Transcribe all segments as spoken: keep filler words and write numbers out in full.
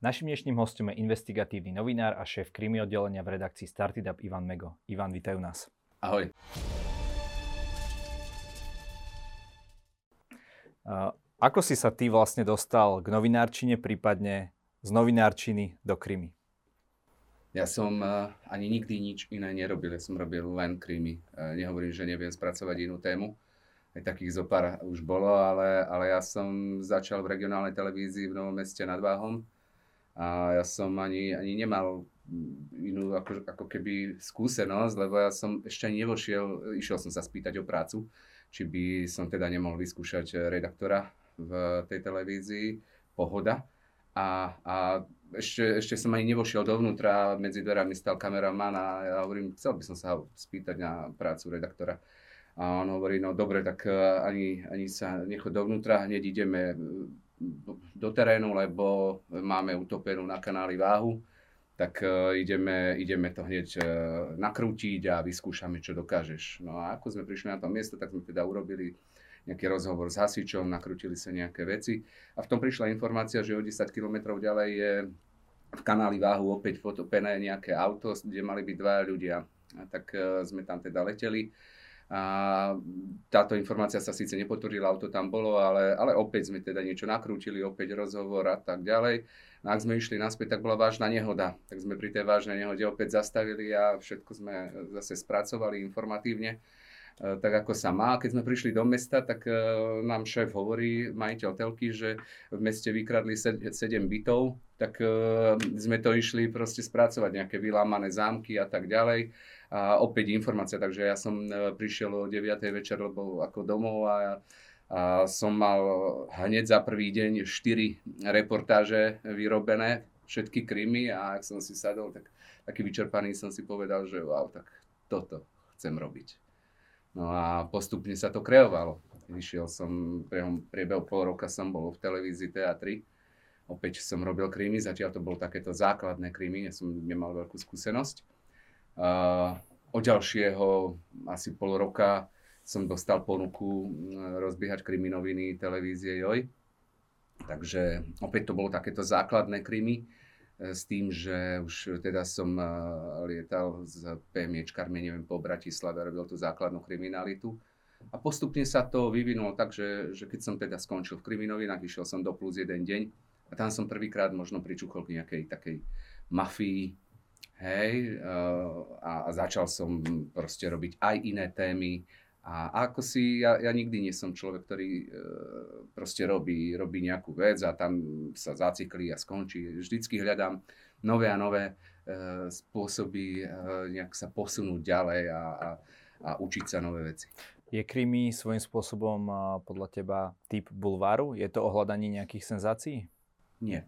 Naším dnešným hostom je investigatívny novinár a šéf krimi oddelenia v redakcii Start It Up Ivan Mego. Ivan, vítaj u nás. Ahoj. Ako si sa ty vlastne dostal k novinárčine, prípadne z novinárčiny do krimi? Ja som ani nikdy nič iné nerobil, ja som robil len krimi. Nehovorím, že neviem spracovať inú tému. Aj takých zopár už bolo, ale, ale ja som začal v regionálnej televízii v Novom Meste nad Váhom a ja som ani, ani nemal inú ako, ako keby skúsenosť, lebo ja som ešte ani nevošiel, išiel som sa spýtať o prácu, či by som teda nemohol vyskúšať redaktora v tej televízii, Pohoda. A, a ešte, ešte som ani nevošiel dovnútra, medzi dverami stal kameraman a ja hovorím, chcel by som sa spýtať na prácu redaktora. A on hovorí, no dobre, tak ani, ani sa nechod dovnútra, hneď ideme do terénu, lebo máme utopenú na kanáli váhu, tak ideme, ideme to hneď nakrútiť a vyskúšame, čo dokážeš. No a ako sme prišli na to miesto, tak sme teda urobili nejaký rozhovor s hasičom, nakrútili sa nejaké veci a v tom prišla informácia, že o desať kilometrov ďalej je v kanáli váhu opäť potopené nejaké auto, kde mali byť dvaja ľudia. A tak sme tam teda leteli. A táto informácia sa síce nepotvrdila, auto tam bolo, ale, ale opäť sme teda niečo nakrútili, opäť rozhovor a tak ďalej. A ak sme išli naspäť, tak bola vážna nehoda. Tak sme pri tej vážnej nehode opäť zastavili a všetko sme zase spracovali informatívne, tak ako sa má. Keď sme prišli do mesta, tak nám šéf hovorí, majiteľ telky, že v meste vykradli sedem bytov, tak sme to išli proste spracovať, nejaké vylámané zámky a tak ďalej. A opäť informácia, takže ja som prišiel o deviatej večer, lebo ako domov a, a som mal hneď za prvý deň štyri reportáže vyrobené, všetky krimi a ak som si sadol, tak taký vyčerpaný som si povedal, že wow, tak toto chcem robiť. No a postupne sa to kreovalo. Vyšiel som, priebehu pol roka som bol v televízii té á tri, opäť som robil krimi, zatiaľ to bolo takéto základné krimi, ja som nemal veľkú skúsenosť. Uh, od ďalšieho asi pol roka som dostal ponuku rozbiehať kriminoviny televízie JOJ. Takže opäť to bolo takéto základné krimi s tým, že už teda som lietal s PMIčkármi, neviem, po Bratislave, robil tú základnú kriminalitu. A postupne sa to vyvinulo tak, že, že keď som teda skončil v kriminovinách, išiel som do Plus jeden deň a tam som prvýkrát možno pričúchol k nejakej takej mafii. Hej, a, a začal som proste robiť aj iné témy a, a ako si, ja, ja nikdy nie som človek, ktorý e, proste robí, robí nejakú vec a tam sa zaciklí a skončí. Vždycky hľadám nové a nové e, spôsoby e, nejak sa posunúť ďalej a, a, a učiť sa nové veci. Je krimi svojím spôsobom podľa teba typ bulváru? Je to ohľadanie nejakých senzácií? Nie.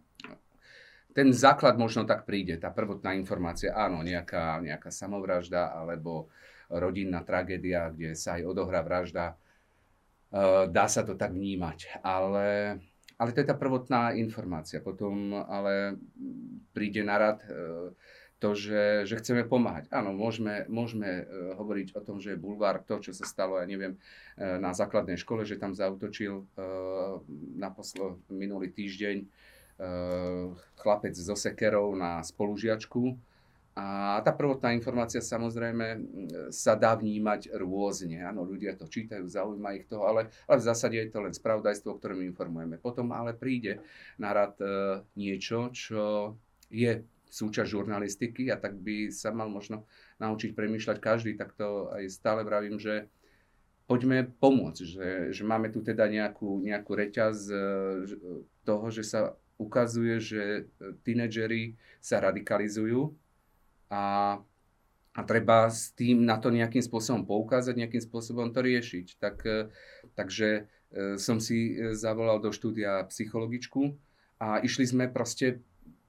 Ten základ možno tak príde, tá prvotná informácia, áno, nejaká, nejaká samovražda alebo rodinná tragédia, kde sa aj odohrá vražda, e, dá sa to tak vnímať, ale, ale to je tá prvotná informácia. Potom ale príde na rad e, to, že, že chceme pomáhať. Áno, môžeme, môžeme hovoriť o tom, že je bulvár, to, čo sa stalo, ja neviem, e, na základnej škole, že tam zaútočil e, naposled minulý týždeň chlapec so sekerou na spolužiačku a tá prvotná informácia samozrejme sa dá vnímať rôzne. Áno, ľudia to čítajú, zaujíma ich to, ale, ale v zásade je to len spravodajstvo, o ktorom informujeme. Potom ale príde na rad e, niečo, čo je súčasť žurnalistiky a tak by sa mal možno naučiť premýšľať každý, tak to aj stále vravím, že poďme pomôcť, že, že máme tu teda nejakú, nejakú reťaz e, toho, že sa ukazuje, že tínedžeri sa radikalizujú a, a treba s tým na to nejakým spôsobom poukázať, nejakým spôsobom to riešiť. Tak, takže som si zavolal do štúdia psychologičku a išli sme proste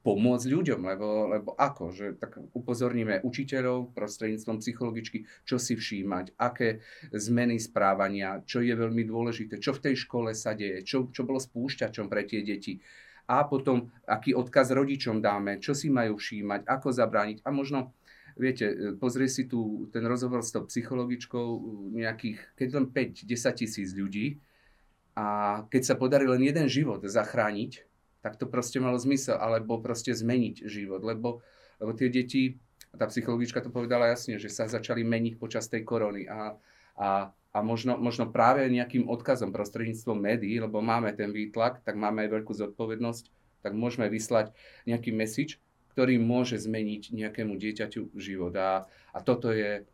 pomôcť ľuďom, lebo, lebo ako, že tak upozorníme učiteľov prostredníctvom psychologičky, čo si všímať, aké zmeny správania, čo je veľmi dôležité, čo v tej škole sa deje, čo, čo bolo spúšťačom pre tie deti. A potom, aký odkaz rodičom dáme, čo si majú všímať, ako zabrániť. A možno, viete, pozrie si tu ten rozhovor s tou psychologičkou nejakých, keď len päť až desať tisíc ľudí a keď sa podarí len jeden život zachrániť, tak to proste malo zmysel, alebo proste zmeniť život, lebo, lebo tie deti, tá psychologička to povedala jasne, že sa začali meniť počas tej korony a, a, a možno, možno práve nejakým odkazom prostredníctvom médií, lebo máme ten výtlak, tak máme aj veľkú zodpovednosť, tak môžeme vyslať nejaký message, ktorý môže zmeniť nejakému dieťaťu život. A, a toto je,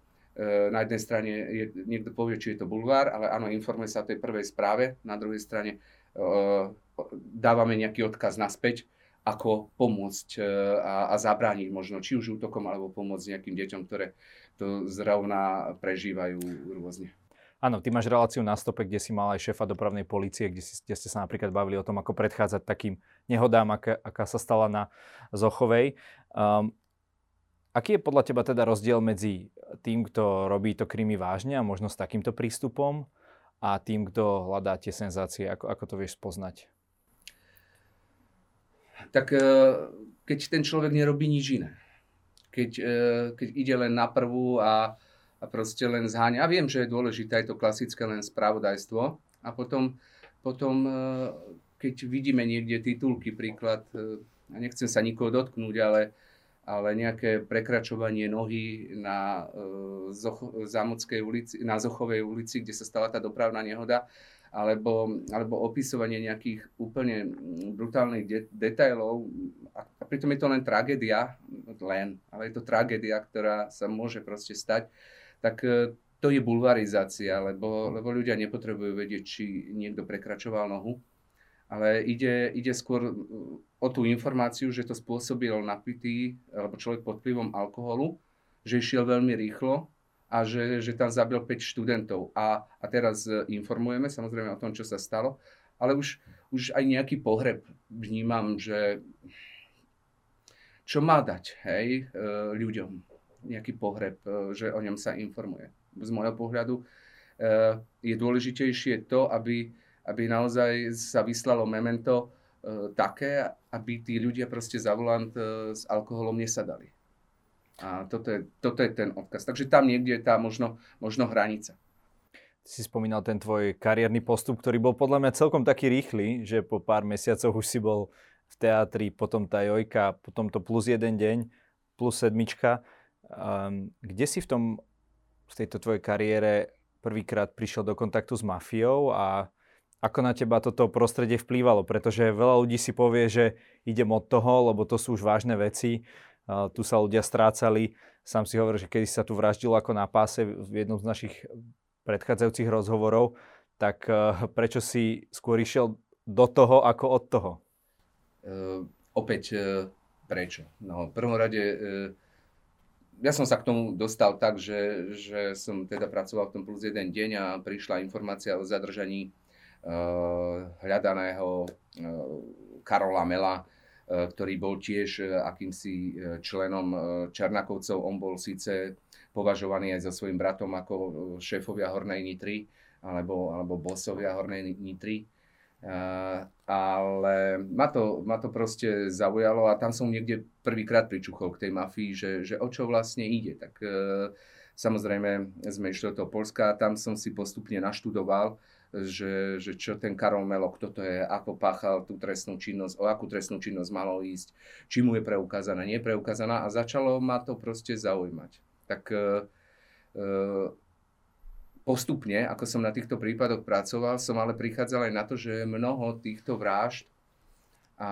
na jednej strane je, niekto povie, či je to bulvár, ale áno, informuje sa o tej prvej správe, na druhej strane dávame nejaký odkaz naspäť, ako pomôcť a, a zabrániť možno či už útokom, alebo pomôcť nejakým deťom, ktoré to zrovna prežívajú rôzne. Áno, ty máš reláciu Na stope, kde si mal aj šéfa dopravnej polície, kde, si, kde ste sa napríklad bavili o tom, ako predchádzať takým nehodám, aká, aká sa stala na Zochovej. Um, aký je podľa teba teda rozdiel medzi tým, kto robí to krimi vážne a možno s takýmto prístupom, a tým, kto hľadá tie senzácie, ako, ako to vieš spoznať? Tak keď ten človek nerobí nič iné, keď, keď ide len na prvú a, a proste len zháňa. A viem, že je dôležité aj to klasické len spravodajstvo. A potom, potom keď vidíme niekde titulky, príklad, a nechcem sa nikoho dotknúť, ale, ale nejaké prekračovanie nohy na Zoch- Zámodskej ulici, na Zochovej ulici, kde sa stala tá dopravná nehoda, Alebo, alebo opisovanie nejakých úplne brutálnych de- detailov. A, a pritom je to len tragédia, len, ale je to tragédia, ktorá sa môže proste stať, tak to je bulvarizácia, lebo, lebo ľudia nepotrebujú vedieť, či niekto prekračoval nohu, ale ide, ide skôr o tú informáciu, že to spôsobil napitý, alebo človek pod vplyvom alkoholu, že išiel veľmi rýchlo, a že, že tam zabil päť študentov. A, a teraz informujeme samozrejme o tom, čo sa stalo, ale už, už aj nejaký pohreb vnímam, že čo má dať, hej, ľuďom, nejaký pohreb, že o ňom sa informuje. Z môjho pohľadu je dôležitejšie to, aby, aby naozaj sa vyslalo memento také, aby tí ľudia proste za volant s alkoholom nesadali. A toto je, toto je ten odkaz. Takže tam niekde je tá možno, možno hranica. Ty si spomínal ten tvoj kariérny postup, ktorý bol podľa mňa celkom taký rýchly, že po pár mesiacoch už si bol v teatri, potom tá Jojka, potom to Plus jeden deň, Plus sedmička. Um, kde si v, tom, v tejto tvojej kariére prvýkrát prišiel do kontaktu s mafiou a ako na teba toto prostredie vplývalo? Pretože veľa ľudí si povie, že idem od toho, lebo to sú už vážne veci. Tu sa ľudia strácali. Sám si hovoril, že keď sa tu vraždilo ako na páse v jednom z našich predchádzajúcich rozhovorov, tak prečo si skôr išiel do toho ako od toho? Uh, opäť uh, prečo? No, v prvom rade uh, ja som sa k tomu dostal tak, že, že som teda pracoval v tom Plus jeden deň a prišla informácia o zadržaní uh, hľadaného uh, Karola Mella, ktorý bol tiež akýmsi členom Černákovcov. On bol síce považovaný aj so svojím bratom ako šéfovia Hornej Nitry, alebo, alebo bossovia Hornej Nitry. Ale ma to, ma to proste zaujalo a tam som niekde prvýkrát pričuchol k tej mafii, že, že o čo vlastne ide. Tak samozrejme sme išli do toho Polska a tam som si postupne naštudoval, Že, že čo ten Karol Mello, kto to je, ako páchal tú trestnú činnosť, o akú trestnú činnosť malo ísť, či mu je preukázaná, nie je preukázaná, a začalo ma to proste zaujímať. Tak e, postupne, ako som na týchto prípadoch pracoval, som ale prichádzal aj na to, že mnoho týchto vražd a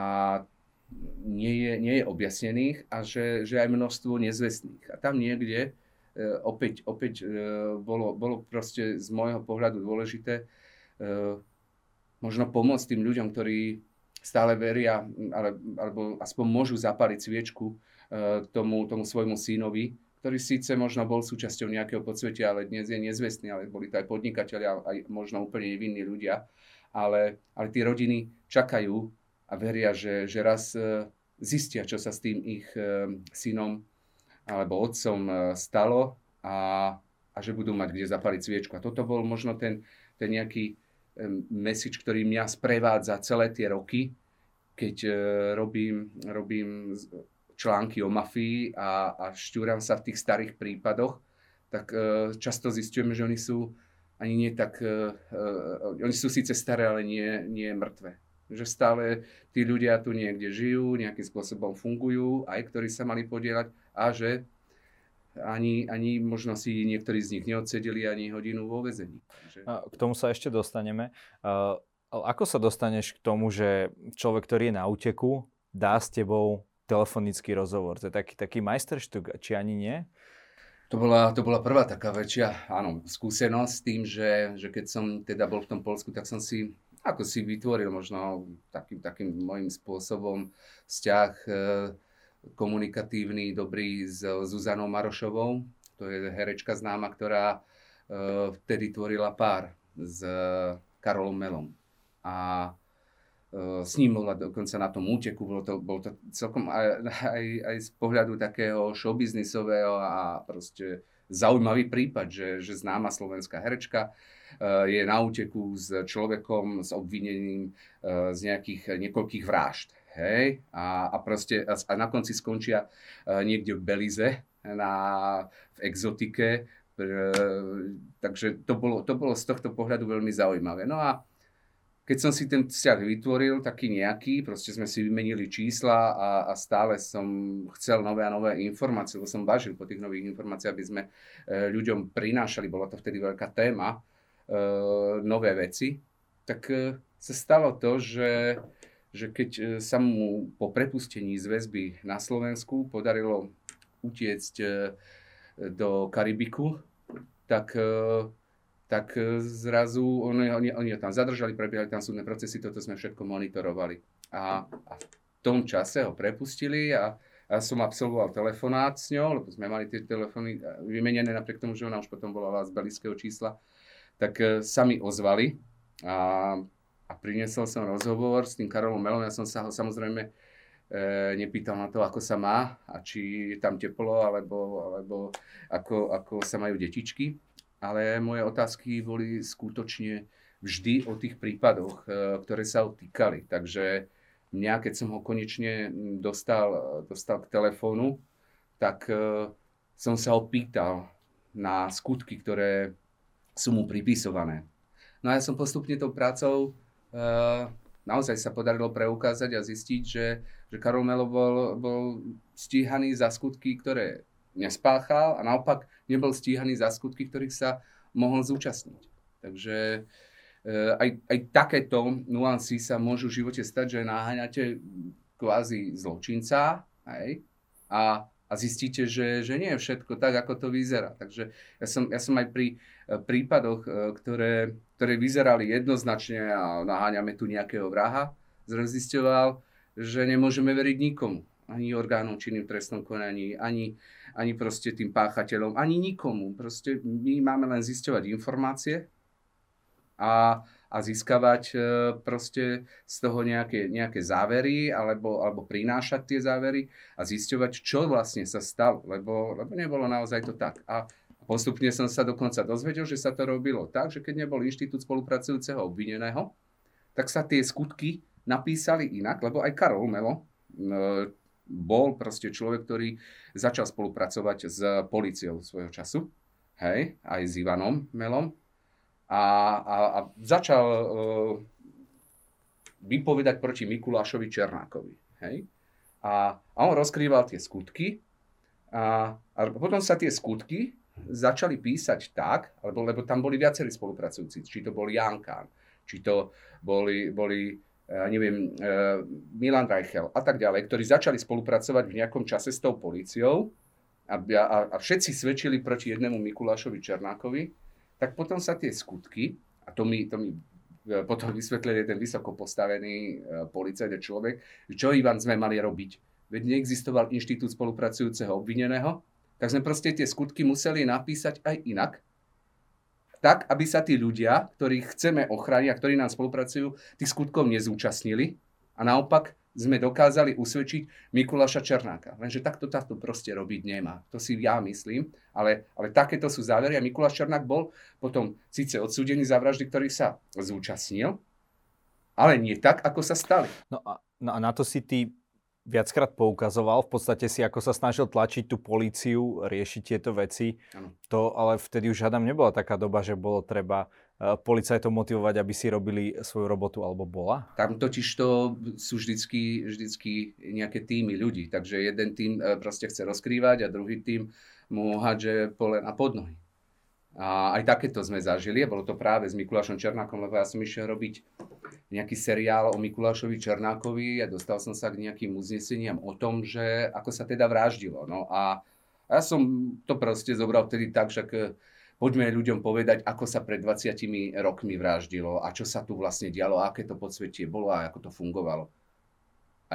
nie je, nie je objasnených a že, že aj množstvo nezvestných. A tam niekde e, opäť, opäť e, bolo, bolo proste z môjho pohľadu dôležité možno pomôcť tým ľuďom, ktorí stále veria, ale, alebo aspoň môžu zapáliť sviečku tomu, tomu svojmu synovi, ktorý síce možno bol súčasťou nejakého podsvetia, ale dnes je nezvestný, ale boli to aj podnikatelia, aj možno úplne nevinní ľudia, ale, ale tí rodiny čakajú a veria, že, že raz zistia, čo sa s tým ich synom alebo otcom stalo a, a že budú mať kde zapáliť sviečku. A toto bol možno ten, ten nejaký message, ktorý mňa sprevádza celé tie roky, keď robím, robím články o mafii a, a šťúram sa v tých starých prípadoch, tak často zistujeme, že oni sú ani nie tak, oni sú síce staré, ale nie, nie mŕtve. Že stále tí ľudia tu niekde žijú, nejakým spôsobom fungujú, aj ktorí sa mali podieľať a že ani, ani možno si niektorí z nich neodsedeli ani hodinu vo väzení. Takže... K tomu sa ešte dostaneme. Ako sa dostaneš k tomu, že človek, ktorý je na úteku, dá s tebou telefonický rozhovor? To je taký, taký majsterštúk, či ani nie? To bola, to bola prvá taká väčšia, áno, skúsenosť s tým, že, že keď som teda bol v tom Poľsku, tak som si ako si vytvoril možno takým, takým môjim spôsobom vzťah e, komunikatívny, dobrý s Zuzanou Marošovou. To je herečka známa, ktorá e, vtedy tvorila pár s Karolom Mellom. A e, s ním bola dokonca na tom úteku. Bolo to, bolo to celkom aj, aj, aj z pohľadu takého showbiznisového a proste zaujímavý prípad, že, že známa slovenská herečka uh, je na úteku s človekom, s obvinením uh, z nejakých niekoľkých vražd. Hej? A, a, proste, a, a na konci skončia uh, niekde v Belize, na, v exotike. Uh, takže to bolo, to bolo z tohto pohľadu veľmi zaujímavé. No a keď som si ten vzťah vytvoril, taký nejaký, proste sme si vymenili čísla a, a stále som chcel nové a nové informácie, lebo som vážil po tých nových informáciách, aby sme e, ľuďom prinášali, bola to vtedy veľká téma, e, nové veci, tak e, sa stalo to, že, že keď sa mu po prepustení z väzby na Slovensku podarilo utiecť e, do Karibiku, tak... E, tak zrazu oni, oni, oni ho tam zadržali, prebiehali tam súdne procesy, toto sme všetko monitorovali. A, a v tom čase ho prepustili a, a som absolvoval telefonát s ňou, lebo sme mali tie telefóny vymenené napriek tomu, že ona už potom volala z belgického čísla, tak sa mi ozvali a, a priniesol som rozhovor s tým Karolom Mellom. Ja som sa ho samozrejme e, nepýtal na to, ako sa má a či je tam teplo, alebo, alebo ako, ako sa majú detičky. Ale moje otázky boli skutočne vždy o tých prípadoch, ktoré sa týkali. Takže mňa, keď som ho konečne dostal, dostal k telefónu, tak som sa ho pýtal na skutky, ktoré sú mu pripisované. No a ja som postupne tou prácou naozaj sa podarilo preukázať a zistiť, že, že Karol Mello bol, bol stíhaný za skutky, ktoré nespáchal a naopak nebol stíhaný za skutky, ktorých sa mohol zúčastniť. Takže e, aj, aj takéto nuancy sa môžu v živote stať, že naháňate kvázi zločinca hej, a, a zistíte, že, že nie je všetko tak, ako to vyzerá. Takže ja som, ja som aj pri prípadoch, ktoré, ktoré vyzerali jednoznačne a naháňame tu nejakého vraha, zisťoval, že nemôžeme veriť nikomu. Ani orgánom činným v trestnom konaní, ani, ani proste tým páchateľom, ani nikomu. Proste my máme len zisťovať informácie a, a získavať proste z toho nejaké, nejaké závery, alebo, alebo prinášať tie závery a zisťovať, čo vlastne sa stalo, lebo, lebo nebolo naozaj to tak. A postupne som sa dokonca dozvedel, že sa to robilo tak, že keď nebol inštitút spolupracujúceho obvineného, tak sa tie skutky napísali inak, lebo aj Karol Mello bol proste človek, ktorý začal spolupracovať s políciou svojho času, hej, aj s Ivanom Mellom a, a, a začal uh, vypovedať proti Mikulášovi Černákovi, hej. A, a on rozkrýval tie skutky a, a potom sa tie skutky začali písať tak, lebo, lebo tam boli viacerí spolupracujúci, či to bol Ján Kán, či to boli... boli ja neviem, Milan Reichel a tak ďalej, ktorí začali spolupracovať v nejakom čase s tou políciou a, a, a všetci svedčili proti jednému Mikulášovi Černákovi, tak potom sa tie skutky, a to mi, to mi potom vysvetlil ten vysoko postavený policajt a človek, čo Ivan sme mali robiť. Veď neexistoval inštitút spolupracujúceho obvineného, tak sme proste tie skutky museli napísať aj inak, tak, aby sa tí ľudia, ktorých chceme ochrániť a ktorí nám spolupracujú, tých skutkov nezúčastnili a naopak sme dokázali usvedčiť Mikuláša Černáka. Lenže takto takto proste robiť nemá. To si ja myslím, ale, ale takéto sú závery a Mikuláš Černák bol potom síce odsúdený za vraždy, ktorých sa zúčastnil, ale nie tak, ako sa stali. No a, no a na to si ty viackrát poukazoval, v podstate si ako sa snažil tlačiť tú políciu, riešiť tieto veci. Ano. To ale vtedy už hádam nebola taká doba, že bolo treba policajtov motivovať, aby si robili svoju robotu, alebo bola? Tam totiž to sú vždycky, vždycky nejaké tímy ľudí, takže jeden tím proste chce rozkrývať a druhý tím mu hádže pole na podnohy. A aj takéto sme zažili, bolo to práve s Mikulášom Černákom, lebo ja som išiel robiť nejaký seriál o Mikulášovi Černákovi a dostal som sa k nejakým uzneseniam o tom, že ako sa teda vraždilo. No a ja som to proste zobral vtedy tak, že poďme ľuďom povedať, ako sa pred dvadsiatimi rokmi vraždilo a čo sa tu vlastne dialo, aké to podsvetie bolo a ako to fungovalo.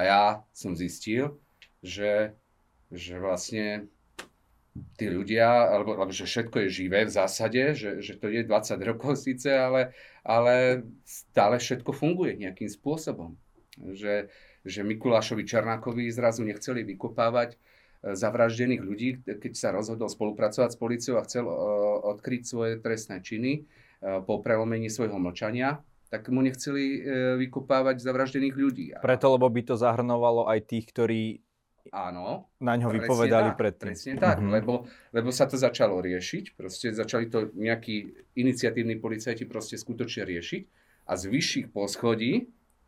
A ja som zistil, že, že vlastne tí ľudia, alebo, alebo že všetko je živé v zásade, že, že to je dvadsať rokov síce, ale, ale stále všetko funguje nejakým spôsobom. Že, že Mikulášovi Černákovi zrazu nechceli vykopávať zavraždených ľudí, keď sa rozhodol spolupracovať s políciou a chcel odkryť svoje trestné činy po prelomení svojho mlčania, tak mu nechceli vykopávať zavraždených ľudí. Preto, lebo by to zahrnovalo aj tých, ktorí... Áno, na ňo vypovedali predtým. Presne tak, mm-hmm. lebo, lebo sa to začalo riešiť, proste začali to nejakí iniciatívni policajti proste skutočne riešiť a z vyšších poschodí,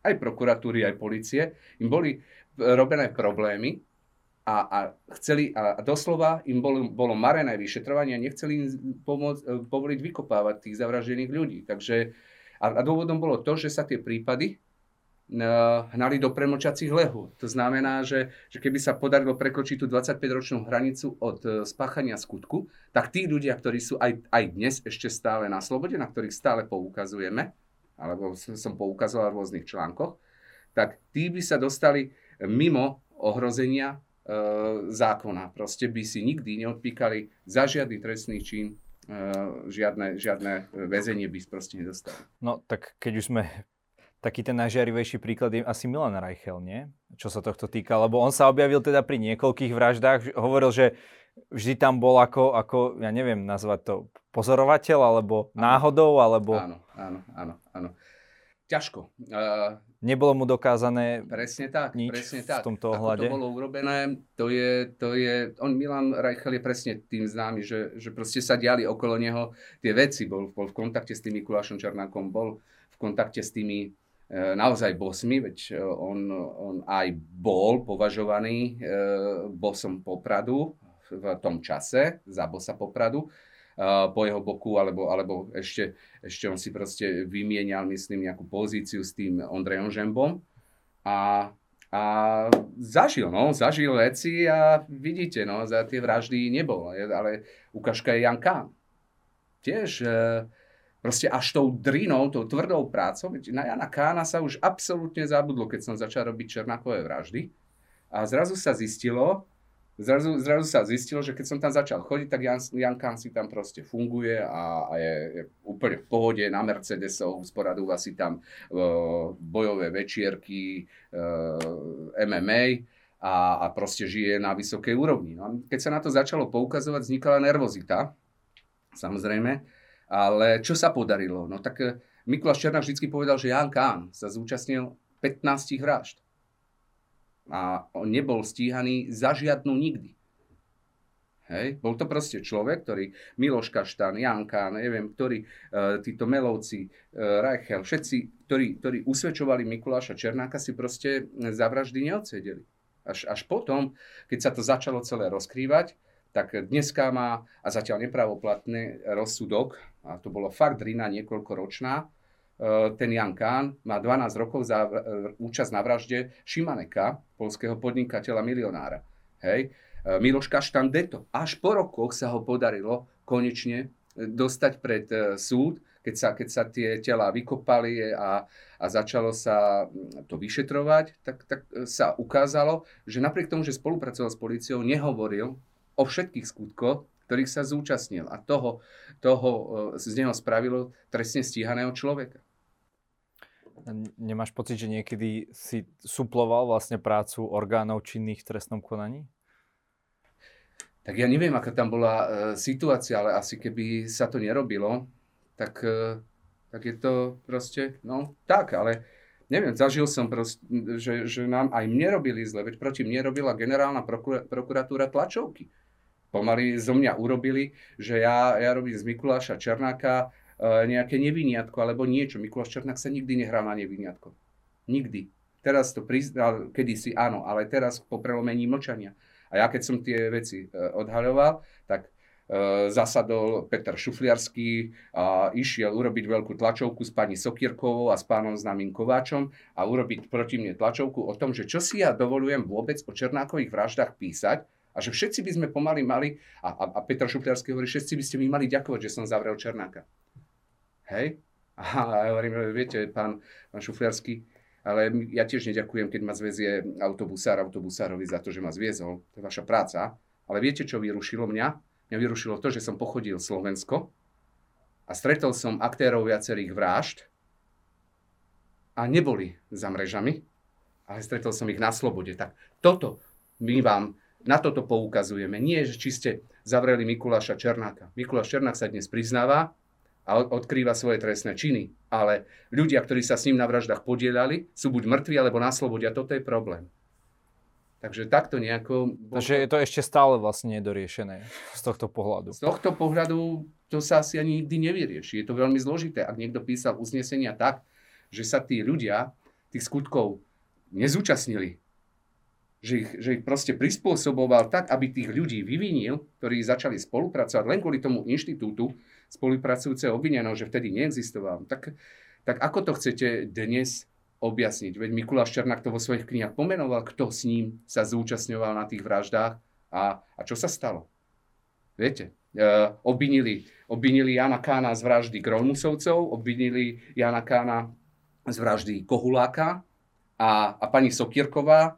aj prokuratúry, aj polície, im boli robené problémy a, a chceli, a doslova im bolo, bolo marené vyšetrovanie a nechceli im pomôcť, povoliť vykopávať tých zavraždených ľudí. Takže, a, a dôvodom bolo to, že sa tie prípady hnali do premlčacích lehôd. To znamená, že, že keby sa podarilo prekročiť tú dvadsaťpäťročnú hranicu od spáchania skutku, tak tí ľudia, ktorí sú aj, aj dnes ešte stále na slobode, na ktorých stále poukazujeme, alebo som poukazoval v rôznych článkoch, tak tí by sa dostali mimo ohrozenia e, zákona. Proste by si nikdy neodpíkali za žiadny trestný čin, e, žiadne, žiadne väzenie by proste nedostali. No tak keď už sme... Taký ten najžiarivejší príklad je asi Milan Reichel, nie? Čo sa tohto týka, lebo on sa objavil teda pri niekoľkých vraždách, hovoril, že vždy tam bol ako, ako ja neviem nazvať to, pozorovateľ, alebo áno. náhodou, alebo... Áno, áno, áno, áno. Ťažko. Uh, Nebolo mu dokázané presne tak, nič presne tak. v tomto ohľade. Ako to bolo urobené, to je, to je... On, Milan Reichel je presne tým známy, že, že proste sa diali okolo neho tie veci. Bol, bol v kontakte s tým Mikulášom Černákom, bol v kontakte s tými naozaj bosmi, veď on, on aj bol považovaný bosom Popradu v tom čase, za bosa Popradu, po jeho boku, alebo, alebo ešte, ešte on si proste vymienial, myslím, nejakú pozíciu s tým Ondrejom Žembom a, a zažil, no, zažil veci a vidíte, no, za tie vraždy nebol, ale ukážka je Ján Kán. Tiež... Proste až tou drinou, tou tvrdou prácou, na Jána Kána sa už absolútne zabudlo, keď som začal robiť Černákové vraždy. A zrazu sa zistilo, zrazu, zrazu sa zistilo, že keď som tam začal chodiť, tak Jan, Ján Kán si tam proste funguje a, a je, je úplne v pohode, na Mercedesov, sporadúva si tam e, bojové večierky, e, em em á a, a proste žije na vysokej úrovni. No, keď sa na to začalo poukazovať, vznikala nervozita, samozrejme. Ale čo sa podarilo? No tak Mikuláš Černák vždy povedal, že Ján Kán sa zúčastnil pätnástich vražd. A on nebol stíhaný za žiadnu nikdy. Hej? Bol to proste človek, ktorý Miloš Kaštán, Ján Kán, neviem, ktorí, títo Melovci, Reichel, všetci, ktorí, ktorí usvedčovali Mikuláša Černáka, si proste za vraždy neodsedeli. Až, až potom, keď sa to začalo celé rozkrývať, tak dneska má, a zatiaľ nepravoplatný rozsudok, a to bolo fakt drina niekoľkoročná, ten Ján Kán má dvanásť rokov za účasť na vražde Šimaneka, poľského podnikateľa milionára. Hej. Miloš Kaštán deto. Až po rokoch sa ho podarilo konečne dostať pred súd, keď sa, keď sa tie telá vykopali a, a začalo sa to vyšetrovať, tak, tak sa ukázalo, že napriek tomu, že spolupracoval s políciou, nehovoril o všetkých skutkoch, ktorých sa zúčastnil. A toho, toho z neho spravilo trestne stíhaného človeka. Nemáš pocit, že niekedy si suploval vlastne prácu orgánov činných v trestnom konaní? Tak ja neviem, aká tam bola e, situácia, ale asi keby sa to nerobilo, tak, e, tak je to proste, no tak, ale... Neviem, zažil som proste, že, že nám aj mne robili zle, veď proti mne robila generálna prokura, prokuratúra tlačovky. Pomaly zo mňa urobili, že ja, ja robím z Mikuláša Černáka nejaké neviniatko alebo niečo. Mikuláš Černák sa nikdy nehral na neviniatko. Nikdy. Teraz to priznal, kedysi áno, ale teraz po prelomení mlčania. A ja keď som tie veci odhaľoval, tak e, zasadol Peter Šufliarský a išiel urobiť veľkú tlačovku s pani Sokierkovou a s pánom Známym Kováčom a urobiť proti mne tlačovku o tom, že čo si ja dovolujem vôbec o Černákových vraždách písať, a že všetci by sme pomaly mali, a, a, a Peter Šufliarský hovorí, všetci by ste mi mali ďakovať, že som zavrel Černáka. Hej? A ja hovorím, viete, pán, pán Šufliarský, ale ja tiež neďakujem, keď ma zvezie autobusár autobusárovi za to, že ma zviezol. To je vaša práca. Ale viete, čo vyrušilo mňa? Mňa vyrušilo to, že som pochodil Slovensko a stretol som aktérov viacerých vražd a neboli za mrežami, ale stretol som ich na slobode. Tak toto my vám... Na toto poukazujeme. Nie, že či ste zavreli Mikuláša Černáka. Mikuláš Černák sa dnes priznáva a odkrýva svoje trestné činy. Ale ľudia, ktorí sa s ním na vraždách podieľali, sú buď mŕtvi, alebo na slobode. A toto je problém. Takže takto nejako... Takže je to ešte stále vlastne nedoriešené z tohto pohľadu. Z tohto pohľadu to sa asi ani nikdy nevyrieši. Je to veľmi zložité. Ak niekto písal uznesenia tak, že sa tí ľudia tých skutkov nezúčastnili, Že ich, že ich proste prispôsoboval tak, aby tých ľudí vyvinil, ktorí začali spolupracovať len kvôli tomu inštitútu spolupracujúceho obvineného, že vtedy neexistoval. Tak, tak ako to chcete dnes objasniť? Veď Mikuláš Černák to vo svojich knihách pomenoval, kto s ním sa zúčastňoval na tých vraždách a, a čo sa stalo. Viete, e, obvinili, obvinili Jána Kána z vraždy Grolmusovcov, obvinili Jána Kána z vraždy Kohuláka a, a pani Sokierková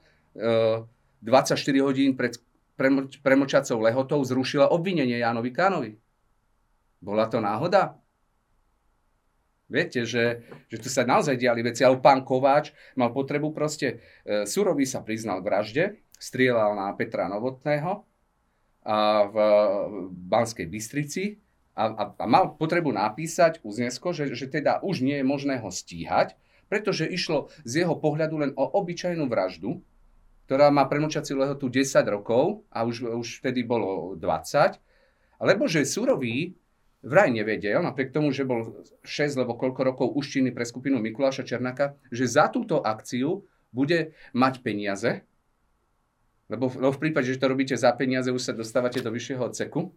dvadsaťštyri hodín pred premočacou lehotou zrušila obvinenie Jánovi Kánovi. Bola to náhoda? Viete, že, že tu sa naozaj diali veci, ale pán Kováč mal potrebu proste, e, Surový sa priznal k vražde, strieľal na Petra Novotného a v, v Banskej Bystrici a, a, a mal potrebu napísať uznesko, že, že teda už nie je možné ho stíhať, pretože išlo z jeho pohľadu len o obyčajnú vraždu, ktorá má premočaciu lehotu desať rokov a už, už vtedy bolo dvadsať, lebo že Surový vraj nevedel, napriek tomu, že bol šesť, lebo koľko rokov účinný pre skupinu Mikuláša Černáka, že za túto akciu bude mať peniaze, lebo, lebo v prípade, že to robíte za peniaze, už sa dostávate do vyššieho odseku,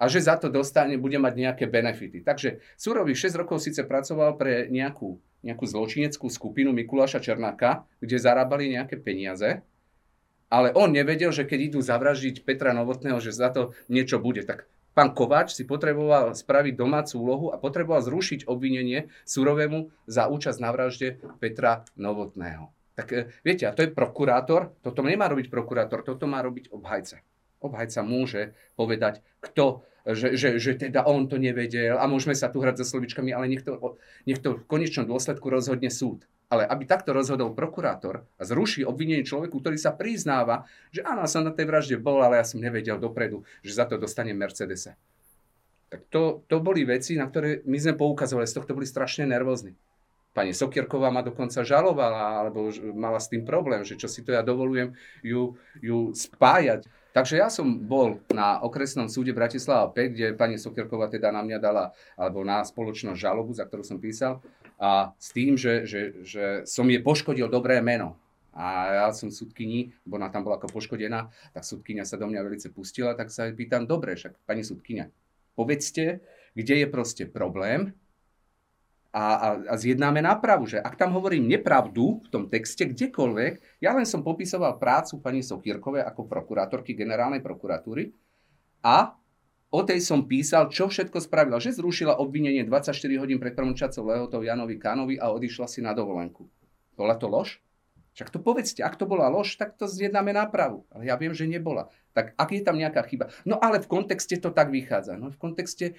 a že za to dostane, bude mať nejaké benefity. Takže Surový šesť rokov síce pracoval pre nejakú, nejakú zločineckú skupinu Mikuláša Černáka, kde zarábali nejaké peniaze, ale on nevedel, že keď idú zavraždiť Petra Novotného, že za to niečo bude. Tak pán Kováč si potreboval spraviť domácu úlohu a potreboval zrušiť obvinenie Surovému za účasť na vražde Petra Novotného. Tak viete, a to je prokurátor. Toto nemá robiť prokurátor, toto má robiť obhajca. Obhajca môže povedať, kto, že, že, že teda on to nevedel a môžeme sa tu hrať so slovičkami, ale nech to, nech to v konečnom dôsledku rozhodne súd. Ale aby takto rozhodol prokurátor a zruší obvinenie človeku, ktorý sa priznáva, že áno, som na tej vražde bol, ale ja som nevedel dopredu, že za to dostane Mercedesa. Tak to, to boli veci, na ktoré my sme poukazovali, z tohto boli strašne nervózni. Pani Sokierková ma dokonca žalovala, alebo mala s tým problém, že čo si to ja dovolujem ju, ju spájať. Takže ja som bol na okresnom súde Bratislava päť, kde pani Sokierková teda na mňa dala, alebo na spoločnú žalobu, za ktorú som písal, a s tým, že, že, že som jej poškodil dobré meno. A ja som sudkyni, bo ona tam bola ako poškodená, tak sudkyňa sa do mňa veľmi pustila, tak sa jej pýtam, dobre, však pani sudkyňa, povedzte, kde je proste problém a, a, a zjednáme nápravu, že ak tam hovorím nepravdu v tom texte, kdekoľvek, ja len som popisoval prácu pani Sokierkovej ako prokurátorky generálnej prokuratúry a o tej som písal, čo všetko spravila. Že zrušila obvinenie dvadsaťštyri hodín pred premočacou lehotou Jánovi Kánovi a odišla si na dovolenku. Bola to lož? Však to povedzte, ak to bola lož, tak to zjednáme nápravu. Ale ja viem, že nebola. Tak ak je tam nejaká chyba? No ale v kontexte to tak vychádza. No v kontexte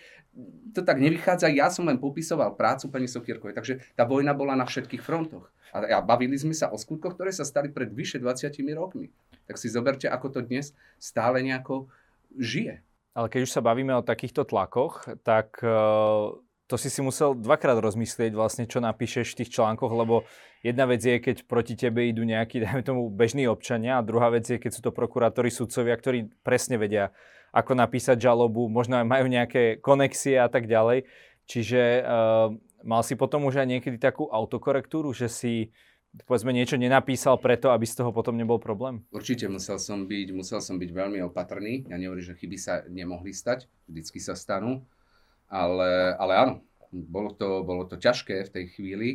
to tak nevychádza. Ja som len popisoval prácu pani Sokierkovej. Takže tá vojna bola na všetkých frontoch. A bavili sme sa o skutkoch, ktoré sa stali pred vyše dvadsiatimi rokmi. Tak si zoberte, ako to dnes stále nejako žije. Ale keď už sa bavíme o takýchto tlakoch, tak e, to si si musel dvakrát rozmyslieť vlastne, čo napíšeš v tých článkoch, lebo jedna vec je, keď proti tebe idú nejakí, dajme tomu, bežní občania, a druhá vec je, keď sú to prokurátori, sudcovia, ktorí presne vedia, ako napísať žalobu, možno majú nejaké konexie a tak ďalej. Čiže uh, mal si potom už aj niekedy takú autokorektúru, že si povedzme niečo nenapísal preto, aby z toho potom nebol problém? Určite musel som byť, musel som byť veľmi opatrný. Ja nehovorím, že chyby sa nemohli stať, vždycky sa stanú, ale, ale áno, bolo to, bolo to ťažké v tej chvíli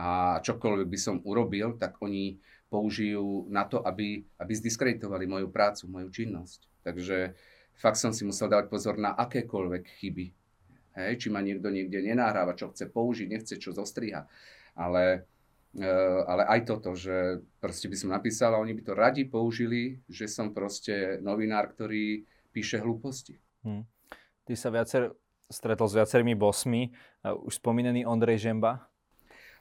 a čokoľvek by som urobil, tak oni použijú na to, aby, aby zdiskreditovali moju prácu, moju činnosť. Takže fakt som si musel dávať pozor na akékoľvek chyby. Hej, či ma niekto niekde nenahráva, čo chce použiť, nechce, čo zostriha, ale... ale aj toto, že proste by som napísal a oni by to radi použili, že som proste novinár, ktorý píše hlúposti. Hmm. Ty sa viacer, stretol s viacerými bossmi, už spomínaný Ondrej Žemba.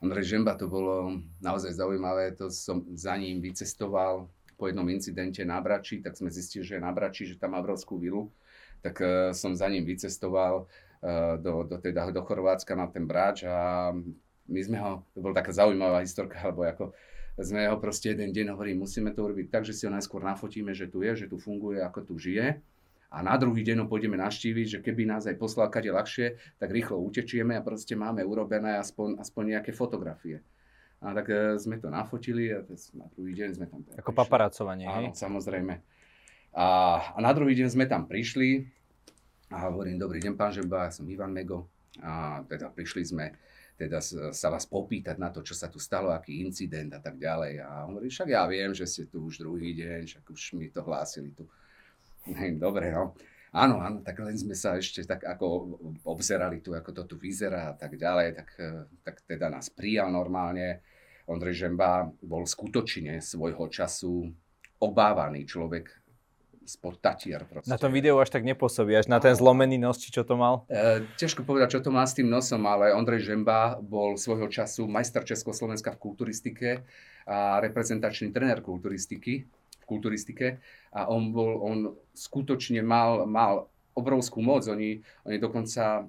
Ondrej Žemba, to bolo naozaj zaujímavé, to som za ním vycestoval po jednom incidente na Brači, tak sme zistili, že je na Brači, že tam má obrovskú vilu, tak uh, som za ním vycestoval uh, do, do, teda, do Chorvátska na ten Brač a my sme ho, to bola taká zaujímavá historka, alebo ako sme ho proste jeden deň hovorili, musíme to urobiť tak, že si ho najskôr nafotíme, že tu je, že tu funguje, ako tu žije. A na druhý deň ho pôjdeme navštíviť, že keby nás aj poslal kade ľahšie, tak rýchlo utečieme a proste máme urobené aspoň, aspoň nejaké fotografie. A tak sme to nafotili a na druhý deň sme tam... Ako prišli. Paparacovanie, áno, hej? Samozrejme. A, a na druhý deň sme tam prišli a hovorím, dobrý deň, pán Žemba, ja som Ivan Mego. A teda prišli sme teda sa vás popýtať na to, čo sa tu stalo, aký incident a tak ďalej. A on hovorí, však ja viem, že ste tu už druhý deň, však už mi to hlásili tu. Dobre, no. Áno, áno, tak len sme sa ešte tak ako obzerali tu, ako to tu vyzerá a tak ďalej, tak, tak teda nás prijal normálne. Ondrej Žemba bol skutočne svojho času obávaný človek, spod Tatier proste. Na tom videu až tak nepôsobí, až na ten zlomený nos, či čo to mal? E, ťažko povedať, čo to má s tým nosom, ale Ondrej Žemba bol svojho času majster Československa v kulturistike a reprezentačný trenér kulturistiky, v kulturistike a on bol, on skutočne mal, mal obrovskú moc, oni, oni dokonca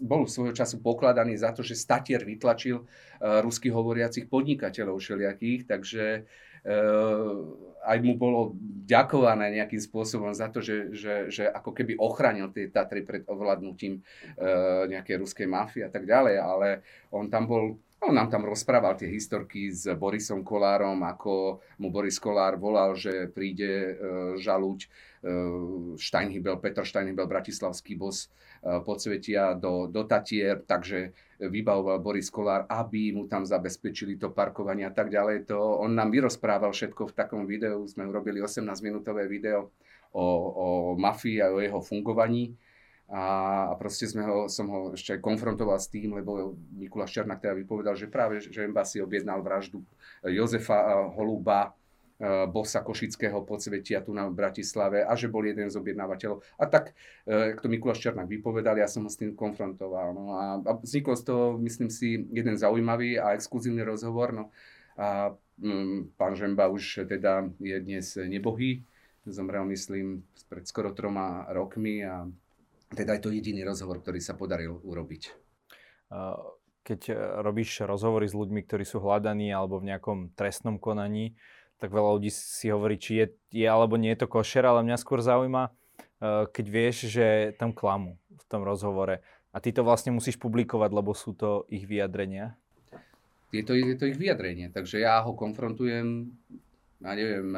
bol svojho času pokladaný za to, že z Tatier vytlačil uh, rusky hovoriacich podnikateľov všelijakých, takže uh, aj mu bolo ďakované nejakým spôsobom za to, že, že, že ako keby ochránil tie Tatry pred ovládnutím uh, nejakej ruskej mafie a tak ďalej, ale on tam bol, on nám tam rozprával tie historky s Borisom Kolárom, ako mu Boris Kolár volal, že príde uh, žaluť uh, Steinhybel, Petr Steinhybel, bratislavský boss podsvetia do, do Tatier, takže vybavoval Boris Kolár, aby mu tam zabezpečili to parkovanie a tak ďalej. To on nám vyrozprával všetko v takom videu, sme urobili osemnásťminútové video o, o mafii a o jeho fungovaní a, a proste sme ho, som ho ešte aj konfrontoval s tým, lebo Mikuláš Černák teda vypovedal, že práve Žemba si objednal vraždu Jozefa Holuba, bossa košického podsvetia tu na Bratislave a že bol jeden z objednávateľov. A tak, jak to Mikuláš Černák vypovedal, ja som ho s tým konfrontoval. No a, a vznikol z toho, myslím si, jeden zaujímavý a exkluzívny rozhovor. No a m, pán Žemba už teda je dnes nebohý. Zomrel, myslím, pred skoro troma rokmi a teda je to jediný rozhovor, ktorý sa podaril urobiť. Keď robíš rozhovory s ľuďmi, ktorí sú hľadaní alebo v nejakom trestnom konaní, tak veľa ľudí si hovorí, či je, je alebo nie je to košer, ale mňa skôr zaujíma, keď vieš, že tam klamu v tom rozhovore. A ty to vlastne musíš publikovať, lebo sú to ich vyjadrenia? Je to, je to ich vyjadrenie, takže ja ho konfrontujem, ja neviem,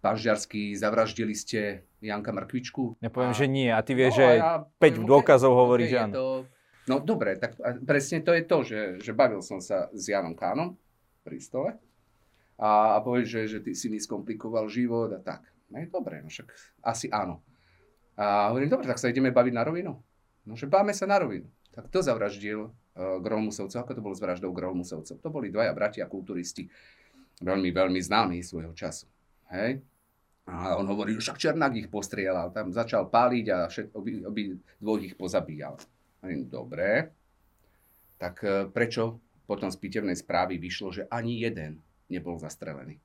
Pažďarský, zavraždili ste Janka Mrkvičku? Ja poviem, a... že nie, a ty vieš, no, že ja päť poviem, dôkazov okay, hovorí okay, áno. To... No dobre, tak presne to je to, že, že bavil som sa s Jánom Kánom pri stole. A, a povieš, že, že ty si mi skomplikoval život a tak. No je dobré, no však asi áno. A hovorím, dobre, tak sa ideme baviť na rovinu. No že báme sa na rovinu. Tak kto zavraždil uh, Grolmušovcov? Ako to bolo s vraždou Grolmušovcov? To boli dvaja bratia kulturisti, veľmi, veľmi známi svojho času. Hej? A on hovorí, však Černák ich postrieľal, tam začal páliť a všet, obi, obi dvoch ich pozabíjal. Hovorím, dobre, tak uh, prečo potom z pitevnej správy vyšlo, že ani jeden nebol zastrelený.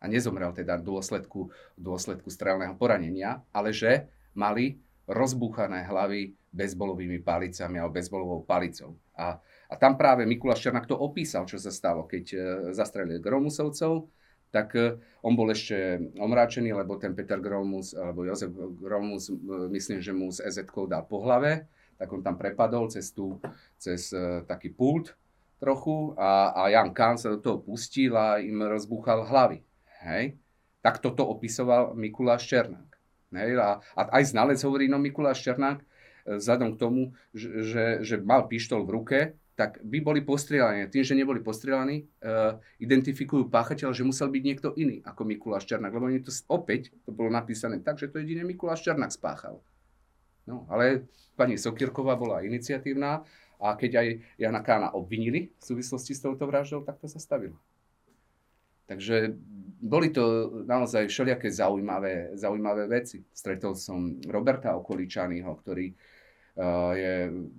A nezomrel teda v dôsledku, dôsledku strelného poranenia, ale že mali rozbúchané hlavy bezbolovými palicami alebo bezbolovou palicou. A, a tam práve Mikuláš Černák to opísal, čo sa stalo, keď e, zastrelil Grolmusovcov, tak e, on bol ešte omráčený, lebo ten Peter Grolmus, alebo Jozef Gromus, myslím, že mu s é zet kou dal po hlave, tak on tam prepadol cez, tú, cez uh, taký pult trochu a, a Ján Kán sa do toho pustil a im rozbúchal hlavy. Hej? Tak toto opisoval Mikuláš Černák. Hej? A, a aj znalec hovorí, no Mikuláš Černák, vzhľadom k tomu, že, že, že mal pištol v ruke, tak by boli postrieľaní. Tým, že neboli postrieľaní, uh, identifikujú páchateľa, že musel byť niekto iný ako Mikuláš Černák. Lebo to opäť to bolo napísané tak, že to jedine Mikuláš Černák spáchal. No, ale pani Sokierková bola iniciatívna a keď aj Jána Kána obvinili v súvislosti s touto vraždou, tak to sa stavilo. Takže boli to naozaj všelijaké zaujímavé, zaujímavé veci. Stretol som Roberta Okoličaného, ktorý je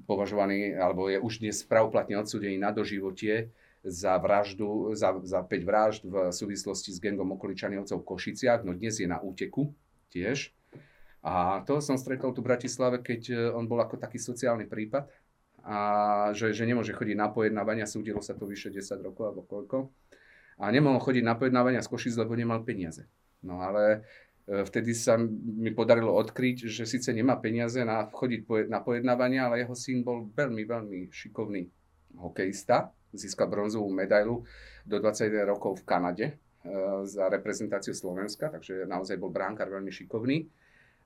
považovaný, alebo je už dnes pravoplatne odsúdený na doživotie za vraždu, za, za päť vražd v súvislosti s gengom Okoličaniovcov v Košiciach, no dnes je na úteku tiež. A to som stretol tu v Bratislave, keď on bol ako taký sociálny prípad, a že, že nemôže chodiť na pojednávania, súdilo sa to vyše desať rokov alebo koľko. A nemohol chodiť na pojednávania z Košic, lebo nemal peniaze. No ale vtedy sa mi podarilo odkryť, že síce nemá peniaze na chodiť na pojednávania, ale jeho syn bol veľmi, veľmi šikovný hokejista. Získal bronzovú medailu do dvadsaťjeden rokov v Kanade za reprezentáciu Slovenska, takže naozaj bol bránkar veľmi šikovný.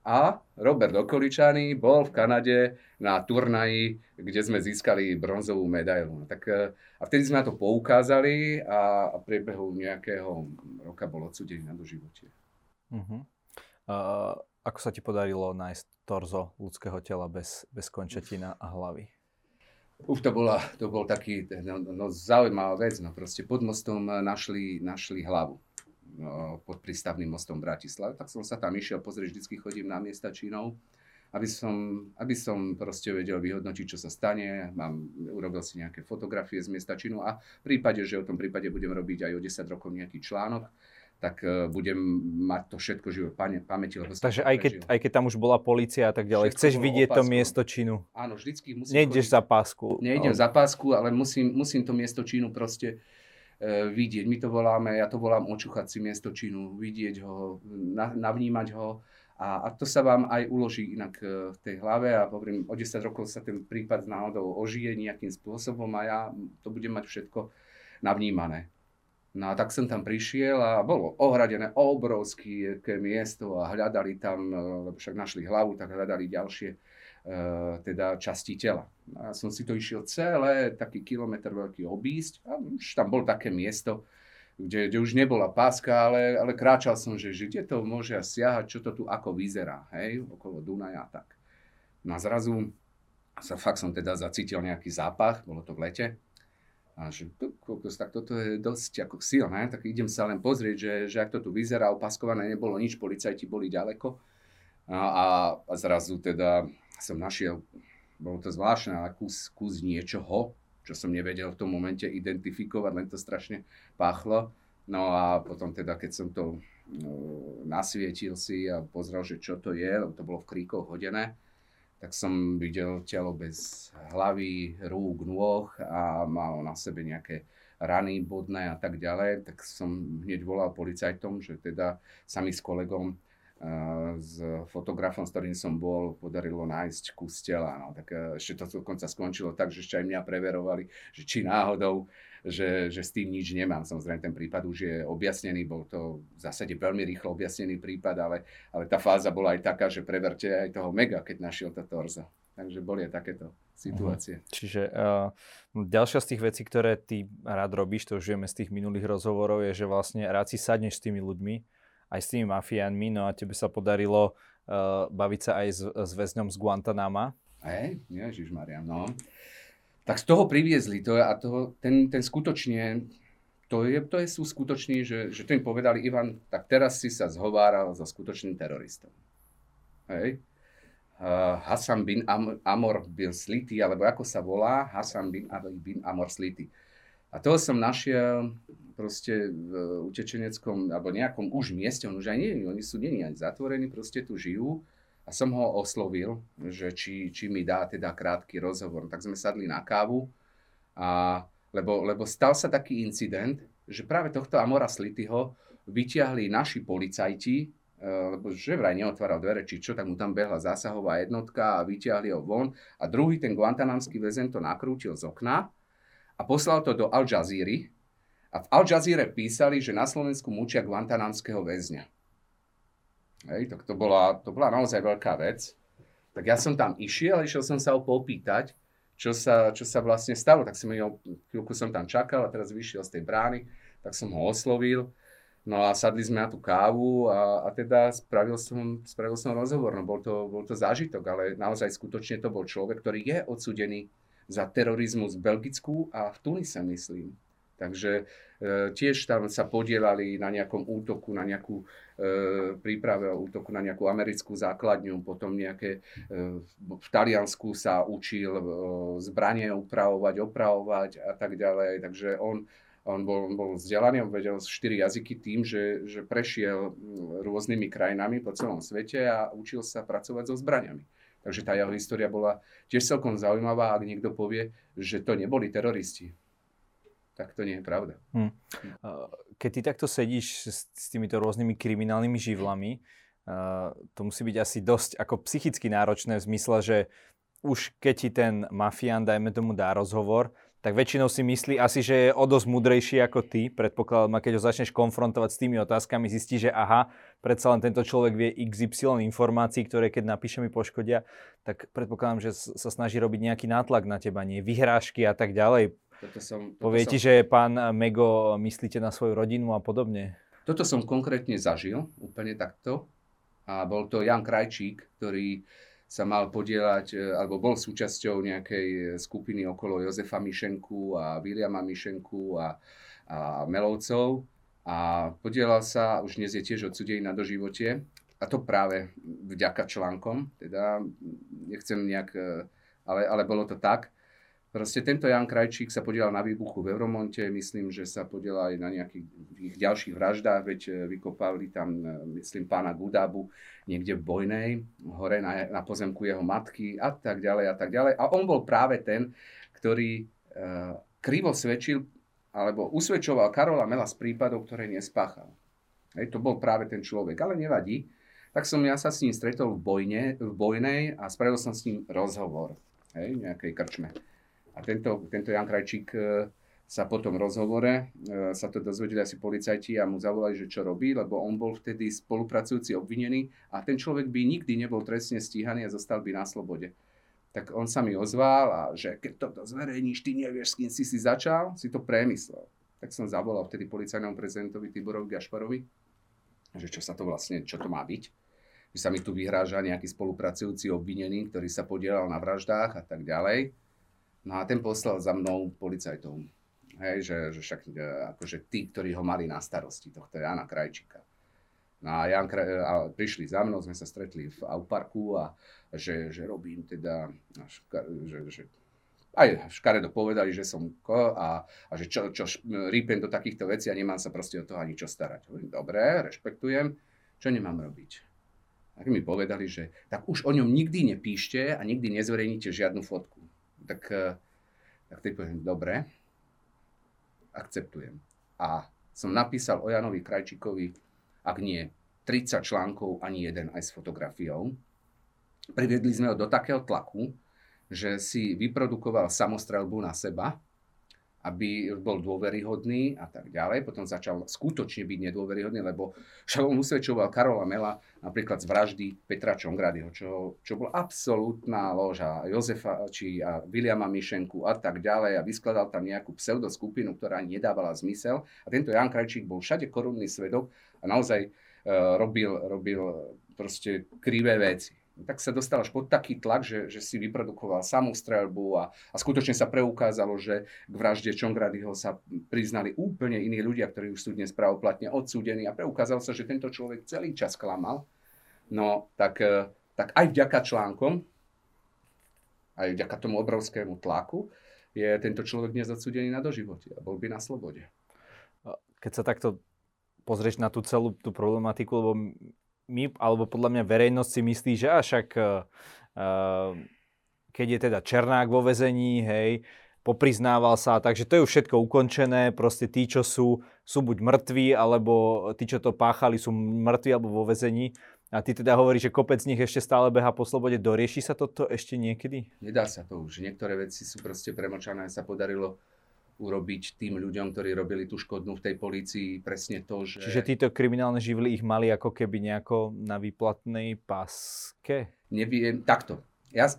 A Robert Okoličaný bol v Kanade na turnaji, kde sme získali bronzovú medailu. Tak, a vtedy sme na to poukázali a v priebehu nejakého roka bol odsúdený na doživotie. Uh-huh. Uh, ako sa ti podarilo nájsť torzo ľudského tela bez, bez končetina a hlavy? Uf, to, bola, to bol taký no, no, zaujímavá vec. No, proste pod mostom našli, našli hlavu. No, pod prístavným mostom v Bratislave. Tak som sa tam išiel pozrieť, vždycky chodím na miesta činov, aby som, aby som proste vedel vyhodnotiť, čo sa stane. Mám, urobil si nejaké fotografie z miesta činu a v prípade, že o tom prípade budem robiť aj o desať rokov nejaký článok, tak budem mať to všetko živé pamäti. Takže aj keď, aj keď tam už bola polícia a tak ďalej, všetko chceš vidieť to miesto činu. Áno, vždycky musím... Nejdeš za pásku. Nejdem no. za pásku, ale musím, musím to miesto činu proste e, vidieť. My to voláme, ja to volám očúchať si miesto činu, vidieť ho, na, navnímať ho. A, a to sa vám aj uloží inak e, v tej hlave. A hovorím, o desať rokov sa ten prípad náhodou ožije nejakým spôsobom a ja to budem mať všetko navnímané. No a tak som tam prišiel a bolo ohradené obrovské miesto a hľadali tam, lebo však našli hlavu, tak hľadali ďalšie e, teda časti tela. A som si to išiel celé, taký kilometr veľký obísť a už tam bolo také miesto, kde, kde už nebola páska, ale, ale kráčal som, že, že kde to môže siahať, čo to tu ako vyzerá, hej, okolo Dunaja a tak. No a zrazu sa fakt som teda zacítil nejaký zápach, bolo to v lete. A že tak toto je dosť ako silné, tak idem sa len pozrieť, že, že ak to tu vyzerá, opaskované nebolo nič, policajti boli ďaleko. A, a, a zrazu teda som našiel, bolo to zvláštne, ale kus, kus niečoho, čo som nevedel v tom momente identifikovať, len to strašne páchlo. No a potom teda, keď som to no, nasvietil si a pozrel, že čo to je, lebo to bolo v kríkoch hodené, tak som videl telo bez hlavy, rúk, nôh a malo na sebe nejaké rany bodné a tak ďalej. Tak som hneď volal policajtom, že teda sa mi s kolegom, uh, s fotografom, s ktorým som bol, podarilo nájsť kus tela. No, tak ešte to dokonca skončilo tak, že ešte aj mňa preverovali, že či náhodou, že, že s tým nič nemám. Samozrejme, ten prípad už je objasnený, bol to v zásade veľmi rýchlo objasnený prípad, ale, ale tá fáza bola aj taká, že preverte aj toho Mega, keď našiel to torzo. Takže boli aj takéto situácie. Uh-huh. Čiže uh, ďalšia z tých vecí, ktoré ty rád robíš, to už vieme z tých minulých rozhovorov, je, že vlastne rád si sadneš s tými ľuďmi, aj s tými mafiánmi, no a tebe sa podarilo uh, baviť sa aj s, s väzňom z Guantanáma. Hej, ježišmariam, no. Tak z toho priviezli to a to, ten, ten skutočne, to, je, to je, sú skutoční, že, že to im povedali Ivan, tak teraz si sa zhováral so skutočným teroristom. Hej. Uh, Hassan bin Amor, Amor bin Slity, alebo ako sa volá, Hassan bin, bin Amor Slity. A toho som našiel proste v utečeneckom, alebo nejakom už mieste, on už aj nie, oni sú nie ani zatvorení, proste tu žijú. A som ho oslovil, že či, či mi dá teda krátky rozhovor. Tak sme sadli na kávu, a, lebo, lebo stal sa taký incident, že práve tohto Amora Slityho vyťahli naši policajti e, lebo že vraj neotváral dvere, či čo, tak mu tam behla zásahová jednotka a vyťahli ho von. A druhý, ten guantanámsky väzeň, to nakrútil z okna a poslal to do Al Jazíry. A v Al Jazíre písali, že na Slovensku mučia guantanámskeho väzňa. Hej, tak to bola, to bola naozaj veľká vec. Tak ja som tam išiel, išiel som sa ho popýtať, čo sa, čo sa vlastne stalo. Tak som ho, chvíľku som tam čakal a teraz vyšiel z tej brány, tak som ho oslovil. No a sadli sme na tú kávu a, a teda spravil som, spravil som rozhovor. No bol to, bol to zážitok, ale naozaj skutočne to bol človek, ktorý je odsúdený za terorizmus v Belgicku a v Tunise, myslím. Takže e, tiež tam sa podielali na nejakom útoku, na nejakú e, príprave útoku, na nejakú americkú základňu. Potom nejaké, e, v Taliansku sa učil e, zbranie upravovať, opravovať a tak ďalej. Takže on... On bol, on bol vzdelaný, on vedel štyri jazyky tým, že, že prešiel rôznymi krajinami po celom svete a učil sa pracovať so zbraniami. Takže tá jeho história bola tiež celkom zaujímavá, ak niekto povie, že to neboli teroristi. Tak to nie je pravda. Hmm. Keď ty takto sedíš s týmito rôznymi kriminálnymi živlami, to musí byť asi dosť ako psychicky náročné v zmysle, že už keď ti ten mafián, dajme tomu, dá rozhovor, tak väčšinou si myslí asi, že je o dosť múdrejší ako ty. Predpokladám, keď ho začneš konfrontovať s tými otázkami, zistí, že aha, predsa len tento človek vie iks ypsilon informácií, ktoré keď napíše mi poškodia, tak predpokladám, že sa snaží robiť nejaký nátlak na teba, nie vyhrážky a tak ďalej. Toto som, toto Povie som... ti, že pán Mego, myslíte na svoju rodinu a podobne. Toto som konkrétne zažil, úplne takto. A bol to Ján Krajčík, ktorý... sa mal podieľať, alebo bol súčasťou nejakej skupiny okolo Jozefa Mišenku a Viliama Mišenku a, a Melovcov a podielal sa, už dnes je tiež odsúdený na doživote, a to práve vďaka článkom, teda nechcem nejak, ale, ale bolo to tak. Proste tento Ján Krajčík sa podielal na výbuchu v Euromonte, myslím, že sa podielal aj na nejakých ďalších vraždách, veď vykopali tam, myslím, pána Gudábu, niekde v Bojnej, hore na, na pozemku jeho matky a tak ďalej a tak ďalej. A on bol práve ten, ktorý e, krivo svedčil alebo usvedčoval Karola Mela z prípadov, ktoré nespáchal. Hej, to bol práve ten človek, ale nevadí. Tak som ja sa s ním stretol v, bojne, v Bojnej a spravil som s ním rozhovor, hej, nejakej krčme. A tento, tento Ján Krajčík e, sa po tom rozhovore, e, sa to dozvedeli asi policajti a mu zavolali, že čo robí, lebo on bol vtedy spolupracujúci obvinený a ten človek by nikdy nebol trestne stíhaný a zostal by na slobode. Tak on sa mi ozval a že keď toto zverejníš, ty nevieš, s kým si si začal, si to premyslel. Tak som zavolal vtedy policajnému prezidentovi Tiborovi Gašparovi, že čo sa to vlastne, čo to má byť. Že sa mi tu vyhráža nejaký spolupracujúci obvinený, ktorý sa podielal na vraždách a tak ďalej. No a ten poslal za mnou policajtov. Hej, že, že však akože tí, ktorí ho mali na starosti, tohto Jána Krajčíka. No a, Ján Kraj, a prišli za mnou, sme sa stretli v Auparku a že, že robím teda, a ška, že, že, aj škaredo povedali, že som ko a, a že čo, čo rýpem do takýchto vecí a nemám sa proste o toho ani čo starať. Hovorím, dobre, rešpektujem, čo nemám robiť? Tak mi povedali, že tak už o ňom nikdy nepíšte a nikdy nezverejníte žiadnu fotku. Tak, tak teď poviem, dobre. Akceptujem. A som napísal o Jánovi Krajčíkovi, ak nie tridsať článkov, ani jeden aj s fotografiou. Priviedli sme ho do takého tlaku, že si vyprodukoval samostrelbu na seba, aby bol dôveryhodný a tak ďalej. Potom začal skutočne byť nedôveryhodný, lebo však on usvedčoval Karola Mela napríklad z vraždy Petra Čongradyho, čo, čo bola absolútna loža Jozefa či a Viliama Mišenku a tak ďalej. A vyskladal tam nejakú pseudoskupinu, ktorá nedávala zmysel. A tento Ján Krajčík bol všade korunný svedok a naozaj e, robil, robil proste krivé veci. Tak sa dostal až pod taký tlak, že, že si vyprodukoval samú streľbu a, a skutočne sa preukázalo, že k vražde Čongradyho sa priznali úplne iní ľudia, ktorí už sú dnes právoplatne odsúdení a preukázalo sa, že tento človek celý čas klamal. No tak, tak aj vďaka článkom, aj vďaka tomu obrovskému tlaku je tento človek dnes odsúdený na doživotie a bol by na slobode. Keď sa takto pozrieš na tú celú tú problematiku, lebo my, alebo podľa mňa verejnosť si myslí, že a však uh, keď je teda Černák vo väzení, hej, popriznával sa, takže to je už všetko ukončené, proste tí, čo sú, sú buď mŕtvi, alebo tí, čo to páchali, sú mŕtvi alebo vo väzení. A ty teda hovoríš, že kopec z nich ešte stále behá po slobode. Dorieši sa toto ešte niekedy? Nedá sa to už. Niektoré veci sú proste premlčané. Sa podarilo urobiť tým ľuďom, ktorí robili tú škodnú v tej polícii, presne to, že... Čiže títo kriminálne živly ich mali ako keby nejako na výplatnej páske? Neviem, takto. Ja,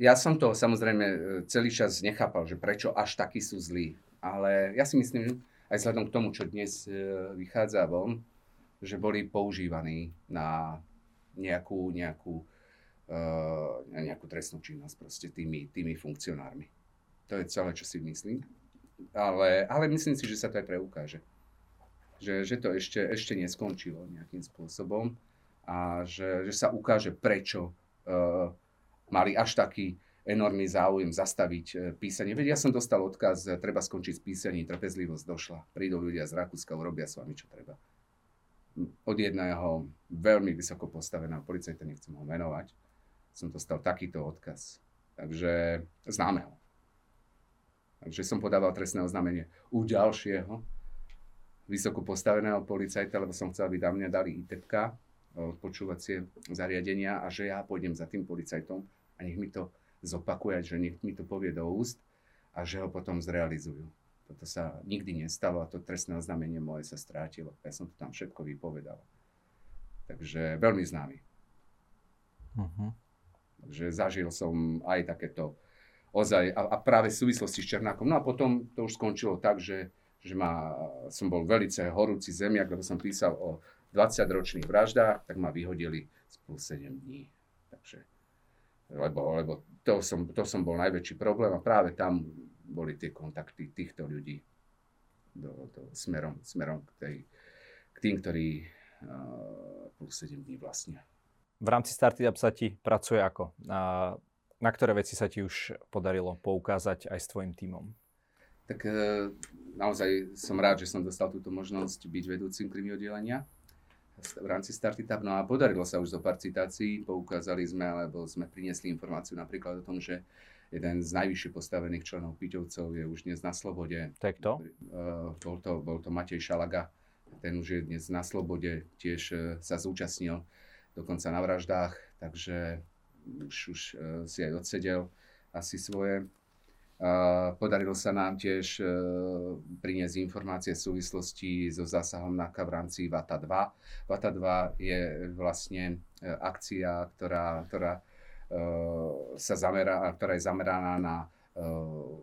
ja som to samozrejme celý čas nechápal, že prečo až takí sú zlí. Ale ja si myslím, aj vzhľadom k tomu, čo dnes vychádza von, že boli používaní na... Nejakú, nejakú, uh, nejakú trestnú činnosť proste tými, tými funkcionármi. To je celé, čo si myslím. Ale, ale myslím si, že sa to aj preukáže. Že, že to ešte, ešte neskončilo nejakým spôsobom a že, že sa ukáže, prečo uh, mali až taký enormný záujem zastaviť uh, písanie. Veď ja som dostal odkaz, treba skončiť s písaním, trpezlivosť došla. Prídu ľudia z Rakúska, urobia s vami, čo treba. Od jedného veľmi vysoko postaveného policajta, nechcem ho menovať, som dostal takýto odkaz. Takže známe ho. Takže som podával trestné oznámenie u ďalšieho vysoko postaveného policajta, lebo som chcel, aby na mňa dali í té pé ká, odpočúvacie zariadenia, a že ja pôjdem za tým policajtom a nech mi to zopakuje, že nech mi to povie do úst a že ho potom zrealizujú. Toto sa nikdy nestalo a to trestné oznámenie moje sa strátilo. Ja som to tam všetko vypovedal. Takže veľmi známy. Uh-huh. Takže zažil som aj takéto ozaj a, a práve v súvislosti s Černákom. No a potom to už skončilo tak, že, že ma, som bol velice horúci zemiak, lebo som písal o dvadsaťročných vraždách, tak ma vyhodili spolu sedem dní. Takže, lebo, lebo to, som, to som bol najväčší problém a práve tam boli tie kontakty týchto ľudí do, do, smerom, smerom k, tej, k tým, ktorí uh, plus sedem dní vlastne. V rámci Start It Up sa ti pracuje ako? Na, na ktoré veci sa ti už podarilo poukázať aj s tvojim tímom? Tak uh, naozaj som rád, že som dostal túto možnosť byť vedúcim krimi oddelenia v rámci Start It Up. No a podarilo sa už zo pár citácií, poukázali sme, alebo sme priniesli informáciu napríklad o tom, že jeden z najvyššie postavených členov Piťovcov je už dnes na slobode. Tak to? Bol to, bol to Matej Šalaga, ten už je dnes na slobode, tiež sa zúčastnil dokonca na vraždách, takže už, už si aj odsedel asi svoje. Podarilo sa nám tiež priniesť informácie v súvislosti so zásahom NAKA v rámci VATA dva. VATA dva je vlastne akcia, ktorá, ktorá sa zamerá, ktorá je zameraná na uh,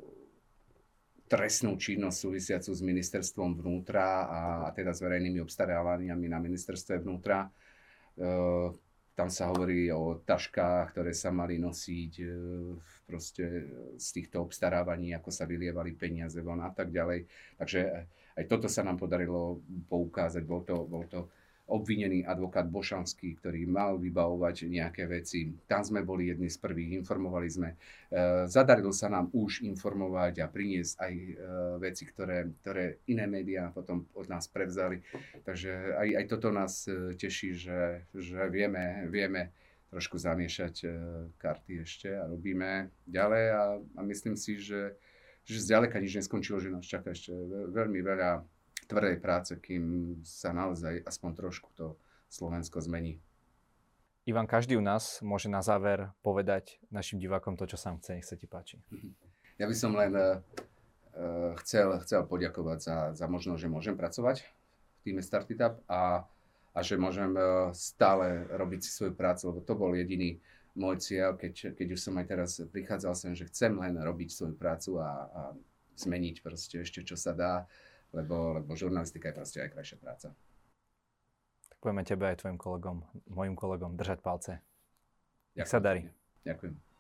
trestnú činnosť súvisiacu s ministerstvom vnútra a, a teda s verejnými obstarávaniami na ministerstve vnútra. Uh, tam sa hovorí o taškách, ktoré sa mali nosiť uh, proste z týchto obstarávaní, ako sa vylievali peniaze von a tak ďalej. Takže aj toto sa nám podarilo poukázať. Bol to, bol to obvinený advokát Bošanský, ktorý mal vybavovať nejaké veci. Tam sme boli jedni z prvých, informovali sme. Zadarilo sa nám už informovať a priniesť aj veci, ktoré, ktoré iné médiá potom od nás prevzali. Takže aj, aj toto nás teší, že, že vieme, vieme trošku zamiešať karty ešte a robíme ďalej. A, a myslím si, že, že zďaleka nič neskončilo, že nás čaká ešte veľmi veľa tvrdej práce, kým sa naozaj aspoň trošku to Slovensko zmení. Ivan, každý u nás môže na záver povedať našim divákom to, čo sám chce, nech sa ti páči. Ja by som len uh, chcel, chcel poďakovať za, za možnosť, že môžem pracovať v týme Start It Up a, a že môžem uh, stále robiť si svoju prácu, lebo to bol jediný môj cieľ, keď, keď už som aj teraz prichádzal sem, že chcem len robiť svoju prácu a, a zmeniť proste ešte, čo sa dá. Lebo, lebo žurnalistika je proste aj krajšia práca. Tak budeme tebe aj tvojim kolegom, mojim kolegom držať palce. Ďakujem. Nech sa darí. Ďakujem.